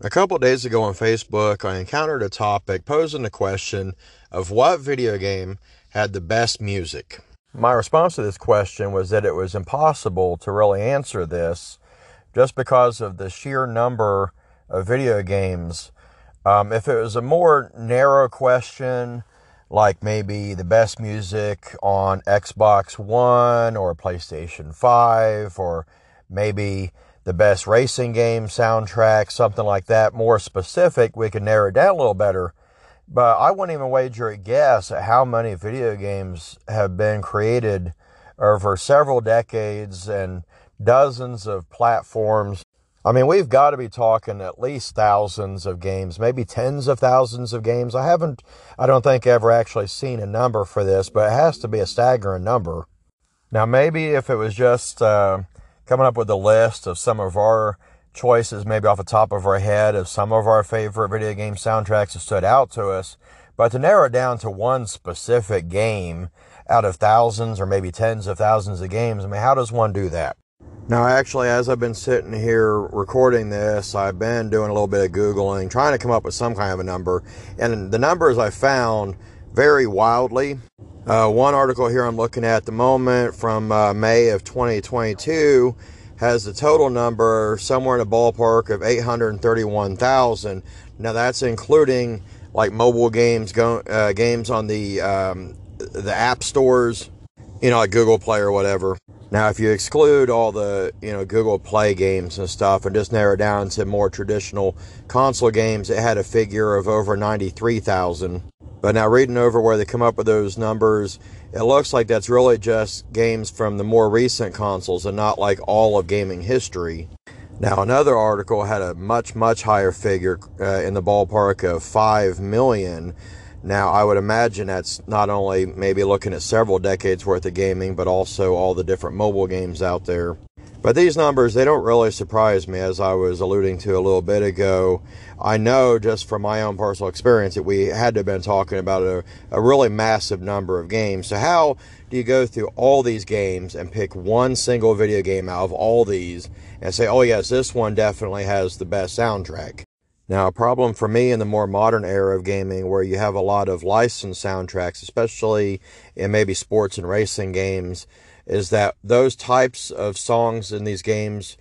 A couple days ago on Facebook, I encountered a topic posing the question of what video game had the best music. My response to this question was that it was impossible to really answer this just because of the sheer number of video games. If it was a more narrow question, like maybe the best music on Xbox One or PlayStation 5, or maybe the best racing game soundtrack, something like that, more specific, we can narrow it down a little better. But I wouldn't even wager a guess at how many video games have been created over several decades and dozens of platforms. I mean, we've got to be talking at least thousands of games, maybe tens of thousands of games. I don't think ever actually seen a number for this, but it has to be a staggering number. Now, maybe if it was just coming up with a list of some of our choices, maybe off the top of our head, of some of our favorite video game soundtracks that stood out to us. But to narrow it down to one specific game out of thousands or maybe tens of thousands of games, I mean, how does one do that? Now, actually, as I've been sitting here recording this, I've been doing a little bit of Googling, trying to come up with some kind of a number. And the numbers I found vary wildly. One article here I'm looking at the moment from May of 2022 has the total number somewhere in the ballpark of 831,000. Now that's including like mobile games, games on the app stores, you know, like Google Play or whatever. Now if you exclude all the, you know, Google Play games and stuff and just narrow down to more traditional console games, it had a figure of over 93,000. But now reading over where they come up with those numbers, it looks like that's really just games from the more recent consoles and not like all of gaming history. Now another article had a much, much higher figure in the ballpark of 5 million. Now I would imagine that's not only maybe looking at several decades worth of gaming, but also all the different mobile games out there. But these numbers, they don't really surprise me, as I was alluding to a little bit ago. I know just from my own personal experience that we had to have been talking about a really massive number of games. So how do you go through all these games and pick one single video game out of all these and say, oh yes, this one definitely has the best soundtrack? Now, a problem for me in the more modern era of gaming, where you have a lot of licensed soundtracks, especially in maybe sports and racing games, is that those types of songs in these games,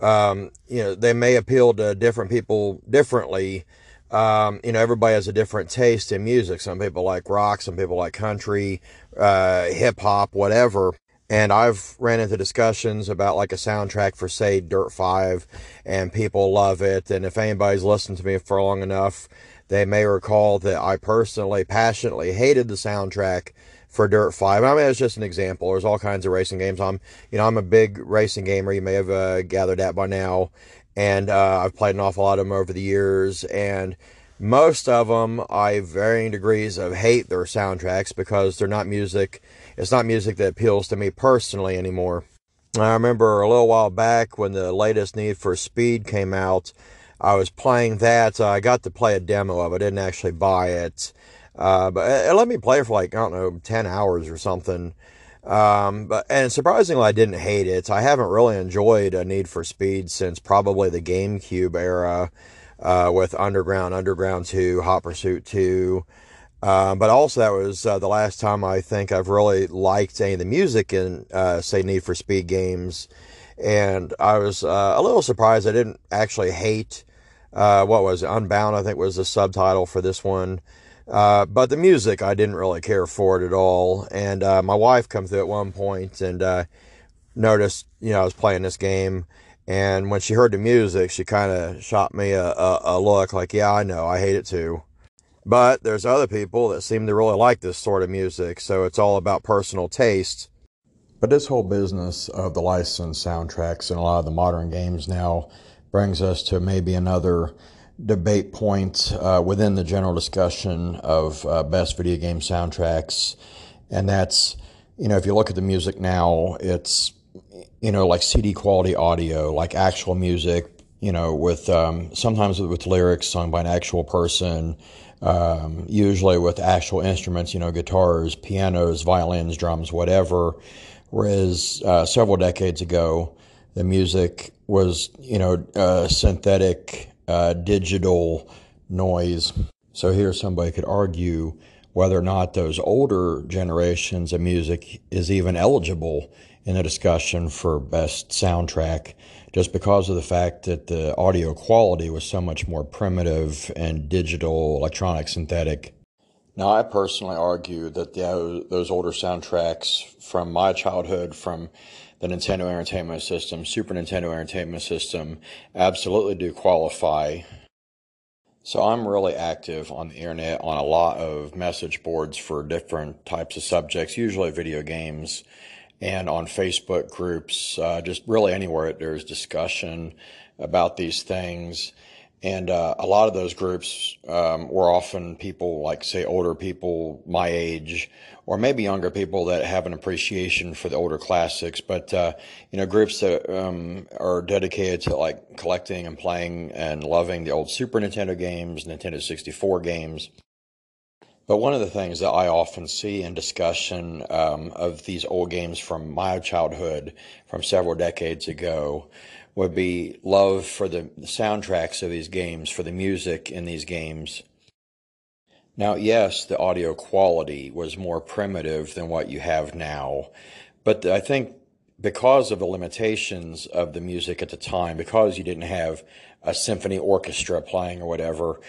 you know, they may appeal to different people differently. You know, everybody has a different taste in music. Some people like rock, some people like country, hip hop, whatever. And I've ran into discussions about like a soundtrack for, say, Dirt 5, and people love it. And if anybody's listened to me for long enough, they may recall that I personally passionately hated the soundtrack for Dirt 5. I mean, it's just an example. There's all kinds of racing games. I'm a big racing gamer. You may have gathered that by now. And I've played an awful lot of them over the years. And most of them, I varying degrees of hate their soundtracks because they're not music. It's not music that appeals to me personally anymore. I remember a little while back when the latest Need for Speed came out, I was playing that. I got to play a demo of it. I didn't actually buy it. But it let me play for like, I don't know, 10 hours or something. And surprisingly, I didn't hate it. I haven't really enjoyed a Need for Speed since probably the GameCube era, with Underground 2, Hot Pursuit 2. But also that was the last time I think I've really liked any of the music in, say, Need for Speed games. And I was a little surprised I didn't actually hate, what was it? Unbound, I think, was the subtitle for this one. But the music, I didn't really care for it at all. And my wife come through at one point and noticed, you know, I was playing this game. And when she heard the music, she kind of shot me a look like, yeah, I know, I hate it too. But there's other people that seem to really like this sort of music. So it's all about personal taste. But this whole business of the licensed soundtracks in a lot of the modern games now brings us to maybe another debate point within the general discussion of best video game soundtracks. And that's, you know, if you look at the music now, it's, you know, like CD quality audio, like actual music, you know, with sometimes with lyrics sung by an actual person, usually with actual instruments, you know, guitars, pianos, violins, drums, whatever. Whereas several decades ago, the music was, you know, synthetic digital noise. So here somebody could argue whether or not those older generations of music is even eligible in the discussion for best soundtrack, just because of the fact that the audio quality was so much more primitive and digital, electronic, synthetic. Now, I personally argue that those older soundtracks from my childhood, from the Nintendo Entertainment System, Super Nintendo Entertainment System, absolutely do qualify. So I'm really active on the internet on a lot of message boards for different types of subjects, usually video games, and on Facebook groups, just really anywhere there's discussion about these things. And a lot of those groups were often people like, say, older people my age, or maybe younger people that have an appreciation for the older classics. But, you know, groups that are dedicated to, like, collecting and playing and loving the old Super Nintendo games, Nintendo 64 games. But one of the things that I often see in discussion of these old games from my childhood, from several decades ago, would be love for the soundtracks of these games, for the music in these games. Now, yes, the audio quality was more primitive than what you have now, but I think because of the limitations of the music at the time, because you didn't have a symphony orchestra playing or whatever,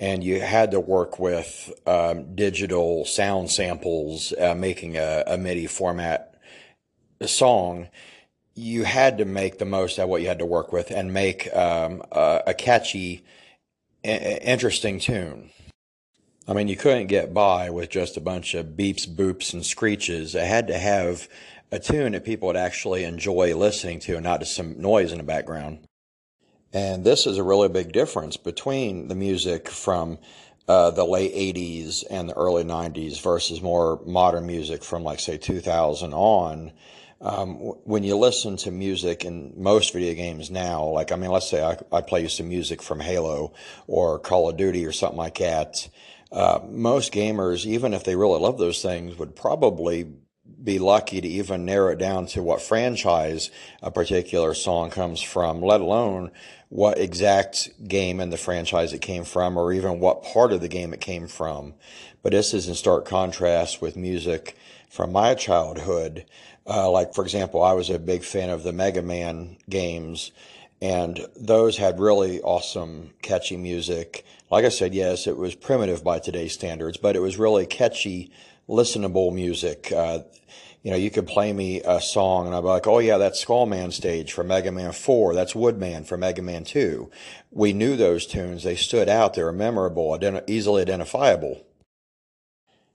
and you had to work with digital sound samples, making a MIDI format song, you had to make the most out of what you had to work with and make a catchy, interesting tune. I mean, you couldn't get by with just a bunch of beeps, boops, and screeches. It had to have a tune that people would actually enjoy listening to and not just some noise in the background. And this is a really big difference between the music from the late 80s and the early 90s versus more modern music from, like, say, 2000 on. When you listen to music in most video games now, like, I mean, let's say I play some music from Halo or Call of Duty or something like that, most gamers, even if they really love those things, would probably be lucky to even narrow it down to what franchise a particular song comes from, let alone what exact game in the franchise it came from or even what part of the game it came from. But this is in stark contrast with music from my childhood. Like, for example, I was a big fan of the Mega Man games, and those had really awesome, catchy music. Like I said, yes, it was primitive by today's standards, but it was really catchy, listenable music. You know, you could play me a song, and I'd be like, oh, yeah, that's Skullman stage from Mega Man 4. That's Woodman from Mega Man 2. We knew those tunes. They stood out. They were memorable, easily identifiable.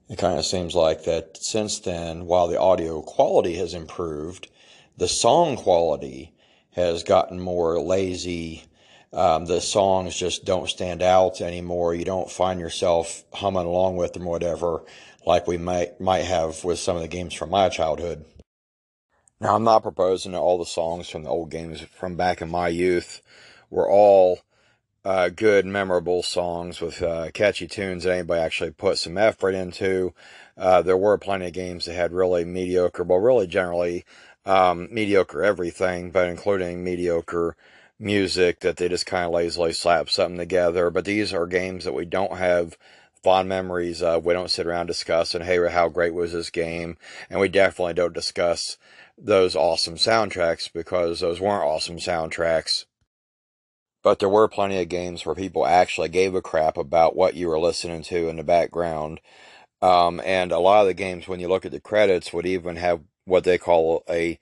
It kind of seems like that since then, while the audio quality has improved, the song quality has gotten more lazy. The songs just don't stand out anymore. You don't find yourself humming along with them or whatever, like we might have with some of the games from my childhood. Now, I'm not proposing that all the songs from the old games from back in my youth were all good, memorable songs with catchy tunes that anybody actually put some effort into. There were plenty of games that had really mediocre, well, really generally mediocre everything, but including mediocre music that they just kind of lazily slap something together. But these are games that we don't have fond memories of. We don't sit around discussing, hey, how great was this game? And we definitely don't discuss those awesome soundtracks, because those weren't awesome soundtracks. But there were plenty of games where people actually gave a crap about what you were listening to in the background. And a lot of the games, when you look at the credits, would even have what they call a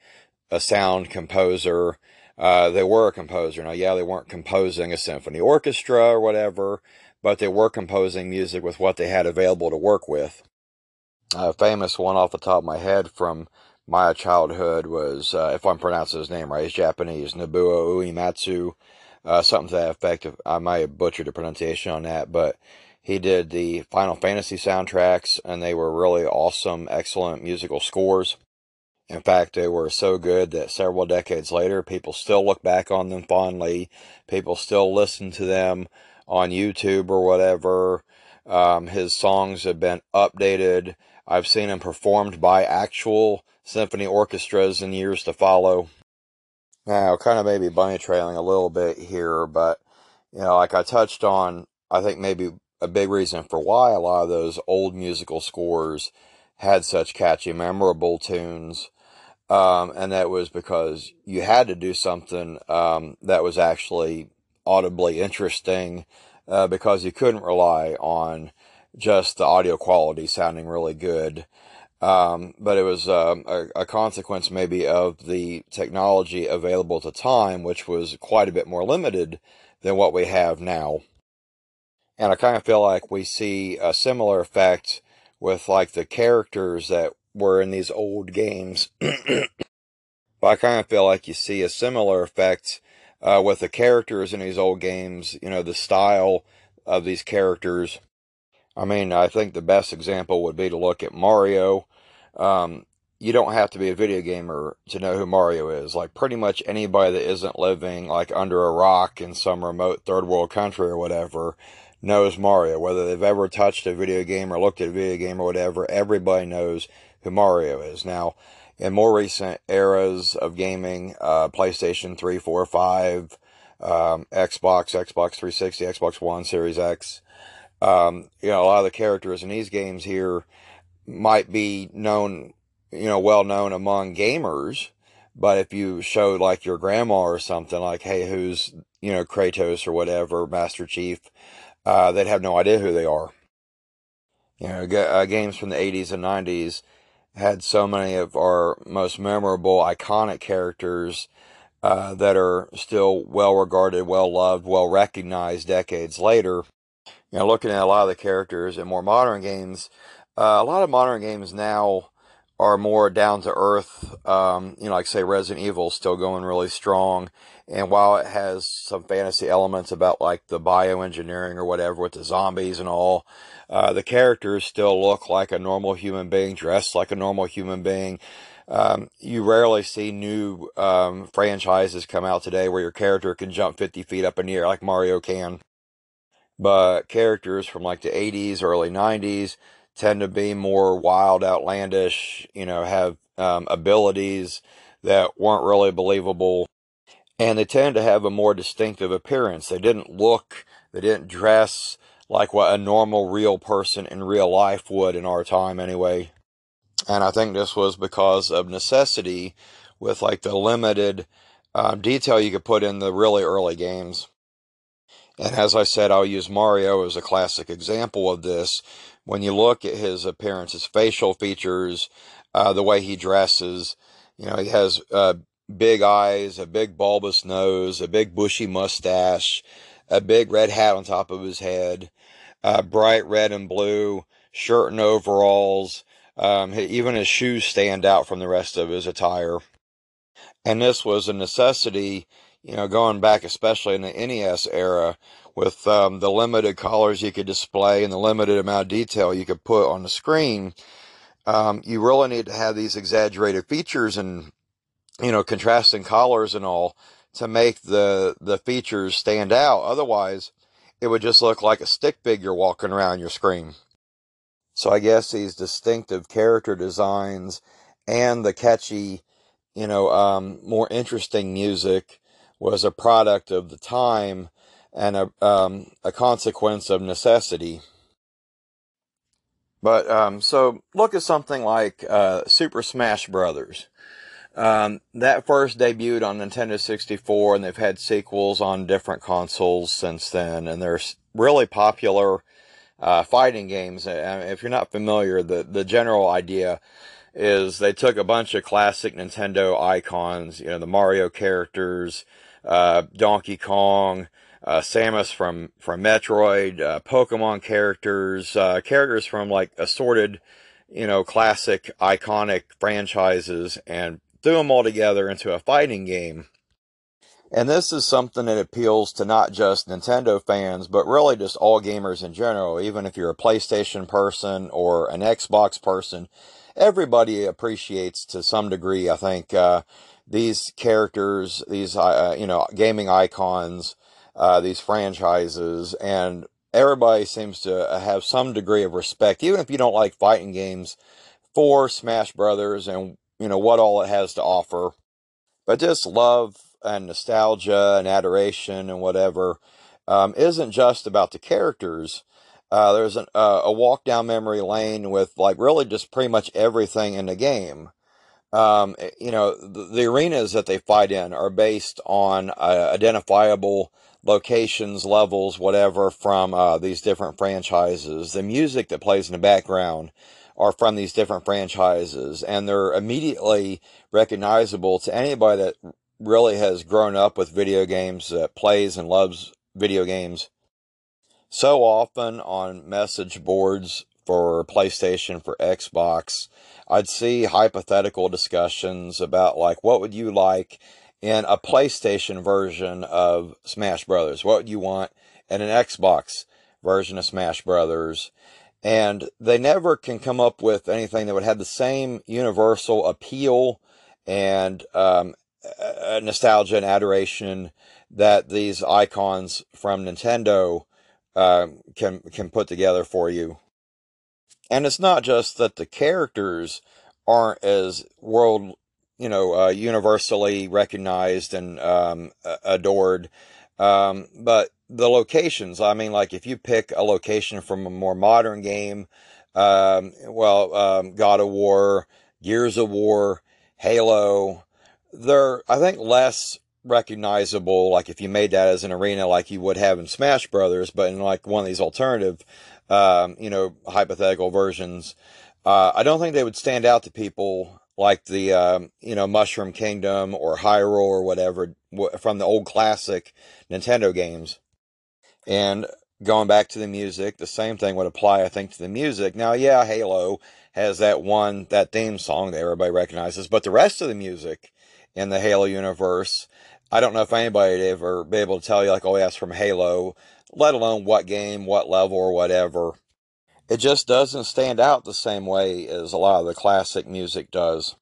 sound composer. They were a composer. Now, yeah, they weren't composing a symphony orchestra or whatever, but they were composing music with what they had available to work with. A famous one off the top of my head from my childhood was, if I'm pronouncing his name right, he's Japanese, Nobuo Uematsu. Something to that effect. I might have butchered the pronunciation on that, but he did the Final Fantasy soundtracks, and they were really awesome, excellent musical scores. In fact, they were so good that several decades later, people still look back on them fondly. People still listen to them on YouTube or whatever. His songs have been updated. I've seen them performed by actual symphony orchestras in years to follow. Now, kind of maybe bunny trailing a little bit here, but you know, like I touched on, I think maybe a big reason for why a lot of those old musical scores had such catchy, memorable tunes. And that was because you had to do something that was actually audibly interesting, because you couldn't rely on just the audio quality sounding really good. But it was a consequence maybe of the technology available at the time, which was quite a bit more limited than what we have now. And I kind of feel like we see a similar effect with like the characters that were in these old games. But I kind of feel like you see a similar effect with the characters in these old games, you know, the style of these characters. I mean, I think the best example would be to look at Mario. You don't have to be a video gamer to know who Mario is. Like, pretty much anybody that isn't living, like, under a rock in some remote third world country or whatever knows Mario. Whether they've ever touched a video game or looked at a video game or whatever, everybody knows who Mario is. Now, in more recent eras of gaming, PlayStation 3, 4, 5, Xbox 360, Xbox One, Series X, you know, a lot of the characters in these games here might be known, you know, well known among gamers, but if you showed like your grandma or something, like, hey, who's, you know, Kratos or whatever, Master Chief, they'd have no idea who they are. You know, games from the 80s and 90s had so many of our most memorable, iconic characters that are still well regarded, well loved, well recognized decades later. You know, looking at a lot of the characters in more modern games, a lot of modern games now are more down to earth. You know, like say Resident Evil is still going really strong, and while it has some fantasy elements about like the bioengineering or whatever with the zombies and all, the characters still look like a normal human being, dressed like a normal human being. You rarely see new franchises come out today where your character can jump 50 feet up in the air like Mario can. But characters from like the 80s, early 90s tend to be more wild, outlandish, you know, have abilities that weren't really believable. And they tend to have a more distinctive appearance. They didn't look, they didn't dress like what a normal real person in real life would in our time anyway. And I think this was because of necessity with like the limited detail you could put in the really early games. And as I said, I'll use Mario as a classic example of this. When you look at his appearance, his facial features, the way he dresses, you know, he has big eyes, a big bulbous nose, a big bushy mustache, a big red hat on top of his head, bright red and blue shirt and overalls. Even his shoes stand out from the rest of his attire. And this was a necessity. You know, going back, especially in the NES era, with the limited colors you could display and the limited amount of detail you could put on the screen, you really need to have these exaggerated features and, you know, contrasting colors and all to make the features stand out. Otherwise, it would just look like a stick figure walking around your screen. So I guess these distinctive character designs and the catchy, you know, more interesting music was a product of the time and a consequence of necessity. But, so look at something like Super Smash Bros. That first debuted on Nintendo 64, and they've had sequels on different consoles since then, and they're really popular fighting games. If you're not familiar, the general idea is they took a bunch of classic Nintendo icons, you know, the Mario characters, Donkey Kong, Samus from Metroid, Pokemon characters, characters from like assorted, you know, classic iconic franchises, and threw them all together into a fighting game. And this is something that appeals to not just Nintendo fans, but really just all gamers in general. Even if you're a PlayStation person or an Xbox person, everybody appreciates to some degree, I think, these characters, these, you know, gaming icons, these franchises, and everybody seems to have some degree of respect, even if you don't like fighting games, for Smash Brothers and, you know, what all it has to offer. But just love and nostalgia and adoration and whatever isn't just about the characters. There's a walk down memory lane with like really just pretty much everything in the game. You know, the arenas that they fight in are based on identifiable locations, levels, whatever, from these different franchises. The music that plays in the background are from these different franchises, and they're immediately recognizable to anybody that really has grown up with video games, that plays and loves video games. So often on message boards for PlayStation, for Xbox, I'd see hypothetical discussions about, like, what would you like in a PlayStation version of Smash Brothers? What would you want in an Xbox version of Smash Brothers? And they never can come up with anything that would have the same universal appeal and nostalgia and adoration that these icons from Nintendo can put together for you. And it's not just that the characters aren't as universally recognized and adored, but the locations. I mean, like, if you pick a location from a more modern game, God of War, Gears of War, Halo, they're, I think, less recognizable, like, if you made that as an arena like you would have in Smash Brothers, but in, like, one of these alternative, hypothetical versions, I don't think they would stand out to people like the, Mushroom Kingdom or Hyrule or whatever from the old classic Nintendo games. And going back to the music, the same thing would apply, I think, to the music. Now, yeah, Halo has that theme song that everybody recognizes, but the rest of the music in the Halo universe, I don't know if anybody would ever be able to tell you, like, oh, yeah, it's from Halo, let alone what game, what level, or whatever. It just doesn't stand out the same way as a lot of the classic music does.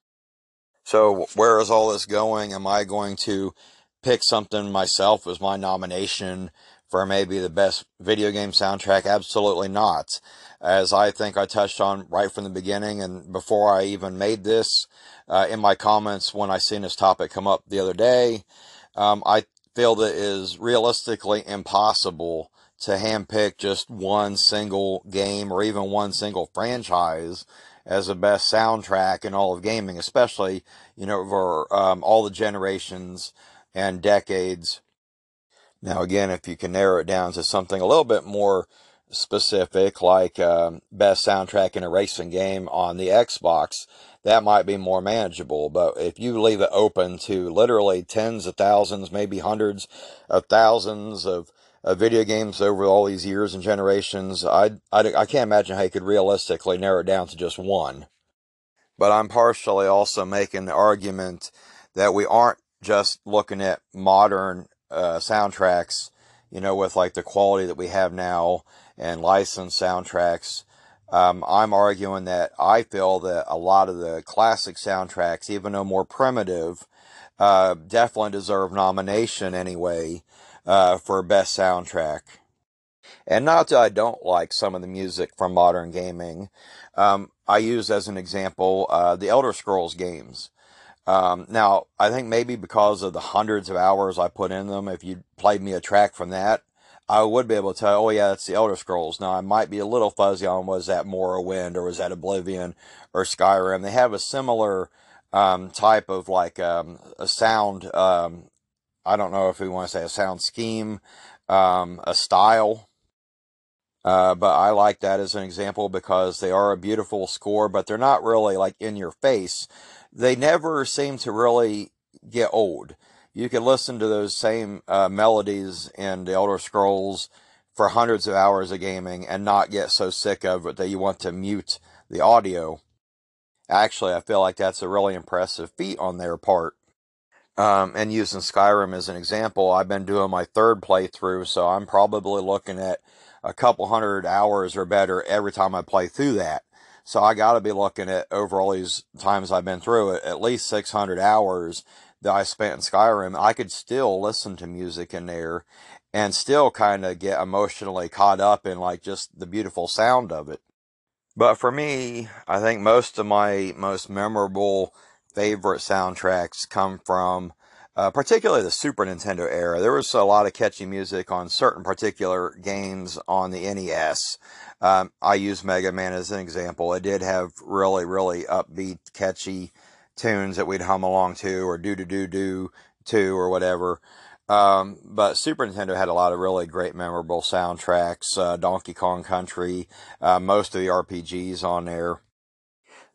So where is all this going? Am I going to pick something myself as my nomination for maybe the best video game soundtrack? Absolutely not. As I think I touched on right from the beginning and before I even made this, in my comments when I seen this topic come up the other day, I feel that it is realistically impossible to handpick just one single game or even one single franchise as the best soundtrack in all of gaming, especially, for all the generations and decades. Now, again, if you can narrow it down to something a little bit more specific, like best soundtrack in a racing game on the Xbox, that might be more manageable. But if you leave it open to literally tens of thousands, maybe hundreds of thousands of video games over all these years and generations, I can't imagine how you could realistically narrow it down to just one. But I'm partially also making the argument that we aren't just looking at modern soundtracks, with like the quality that we have now and licensed soundtracks. I'm arguing that I feel that a lot of the classic soundtracks, even though more primitive, definitely deserve nomination anyway for best soundtrack. And not that I don't like some of the music from modern gaming. I use as an example the Elder Scrolls games. Now, I think maybe because of the hundreds of hours I put in them, if you played me a track from that, I would be able to tell, oh yeah, that's the Elder Scrolls. Now, I might be a little fuzzy on, was that Morrowind or was that Oblivion or Skyrim? They have a similar type of like a sound, I don't know if we want to say a sound scheme, a style. But I like that as an example because they are a beautiful score, but they're not really like in your face. They never seem to really get old. You can listen to those same melodies in the Elder Scrolls for hundreds of hours of gaming and not get so sick of it that you want to mute the audio. Actually, I feel like that's a really impressive feat on their part. And using Skyrim as an example, I've been doing my third playthrough, so I'm probably looking at a couple hundred hours or better every time I play through that. So I got to be looking at, over all these times I've been through it, at least 600 hours that I spent in Skyrim. I could still listen to music in there and still kind of get emotionally caught up in like just the beautiful sound of it. But for me, I think most of my most memorable favorite soundtracks come from particularly the Super Nintendo era, there was a lot of catchy music on certain particular games on the NES. I use Mega Man as an example. It did have really, really upbeat, catchy tunes that we'd hum along to, or do-do-do-do to, or whatever. But Super Nintendo had a lot of really great memorable soundtracks, Donkey Kong Country, most of the RPGs on there.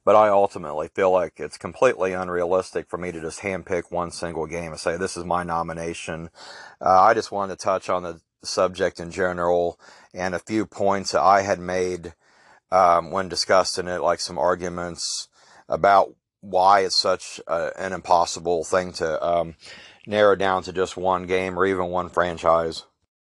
But I ultimately feel like it's completely unrealistic for me to just handpick one single game and say, this is my nomination. I just wanted to touch on the subject in general and a few points that I had made when discussing it, like some arguments about why it's such an impossible thing to narrow down to just one game or even one franchise.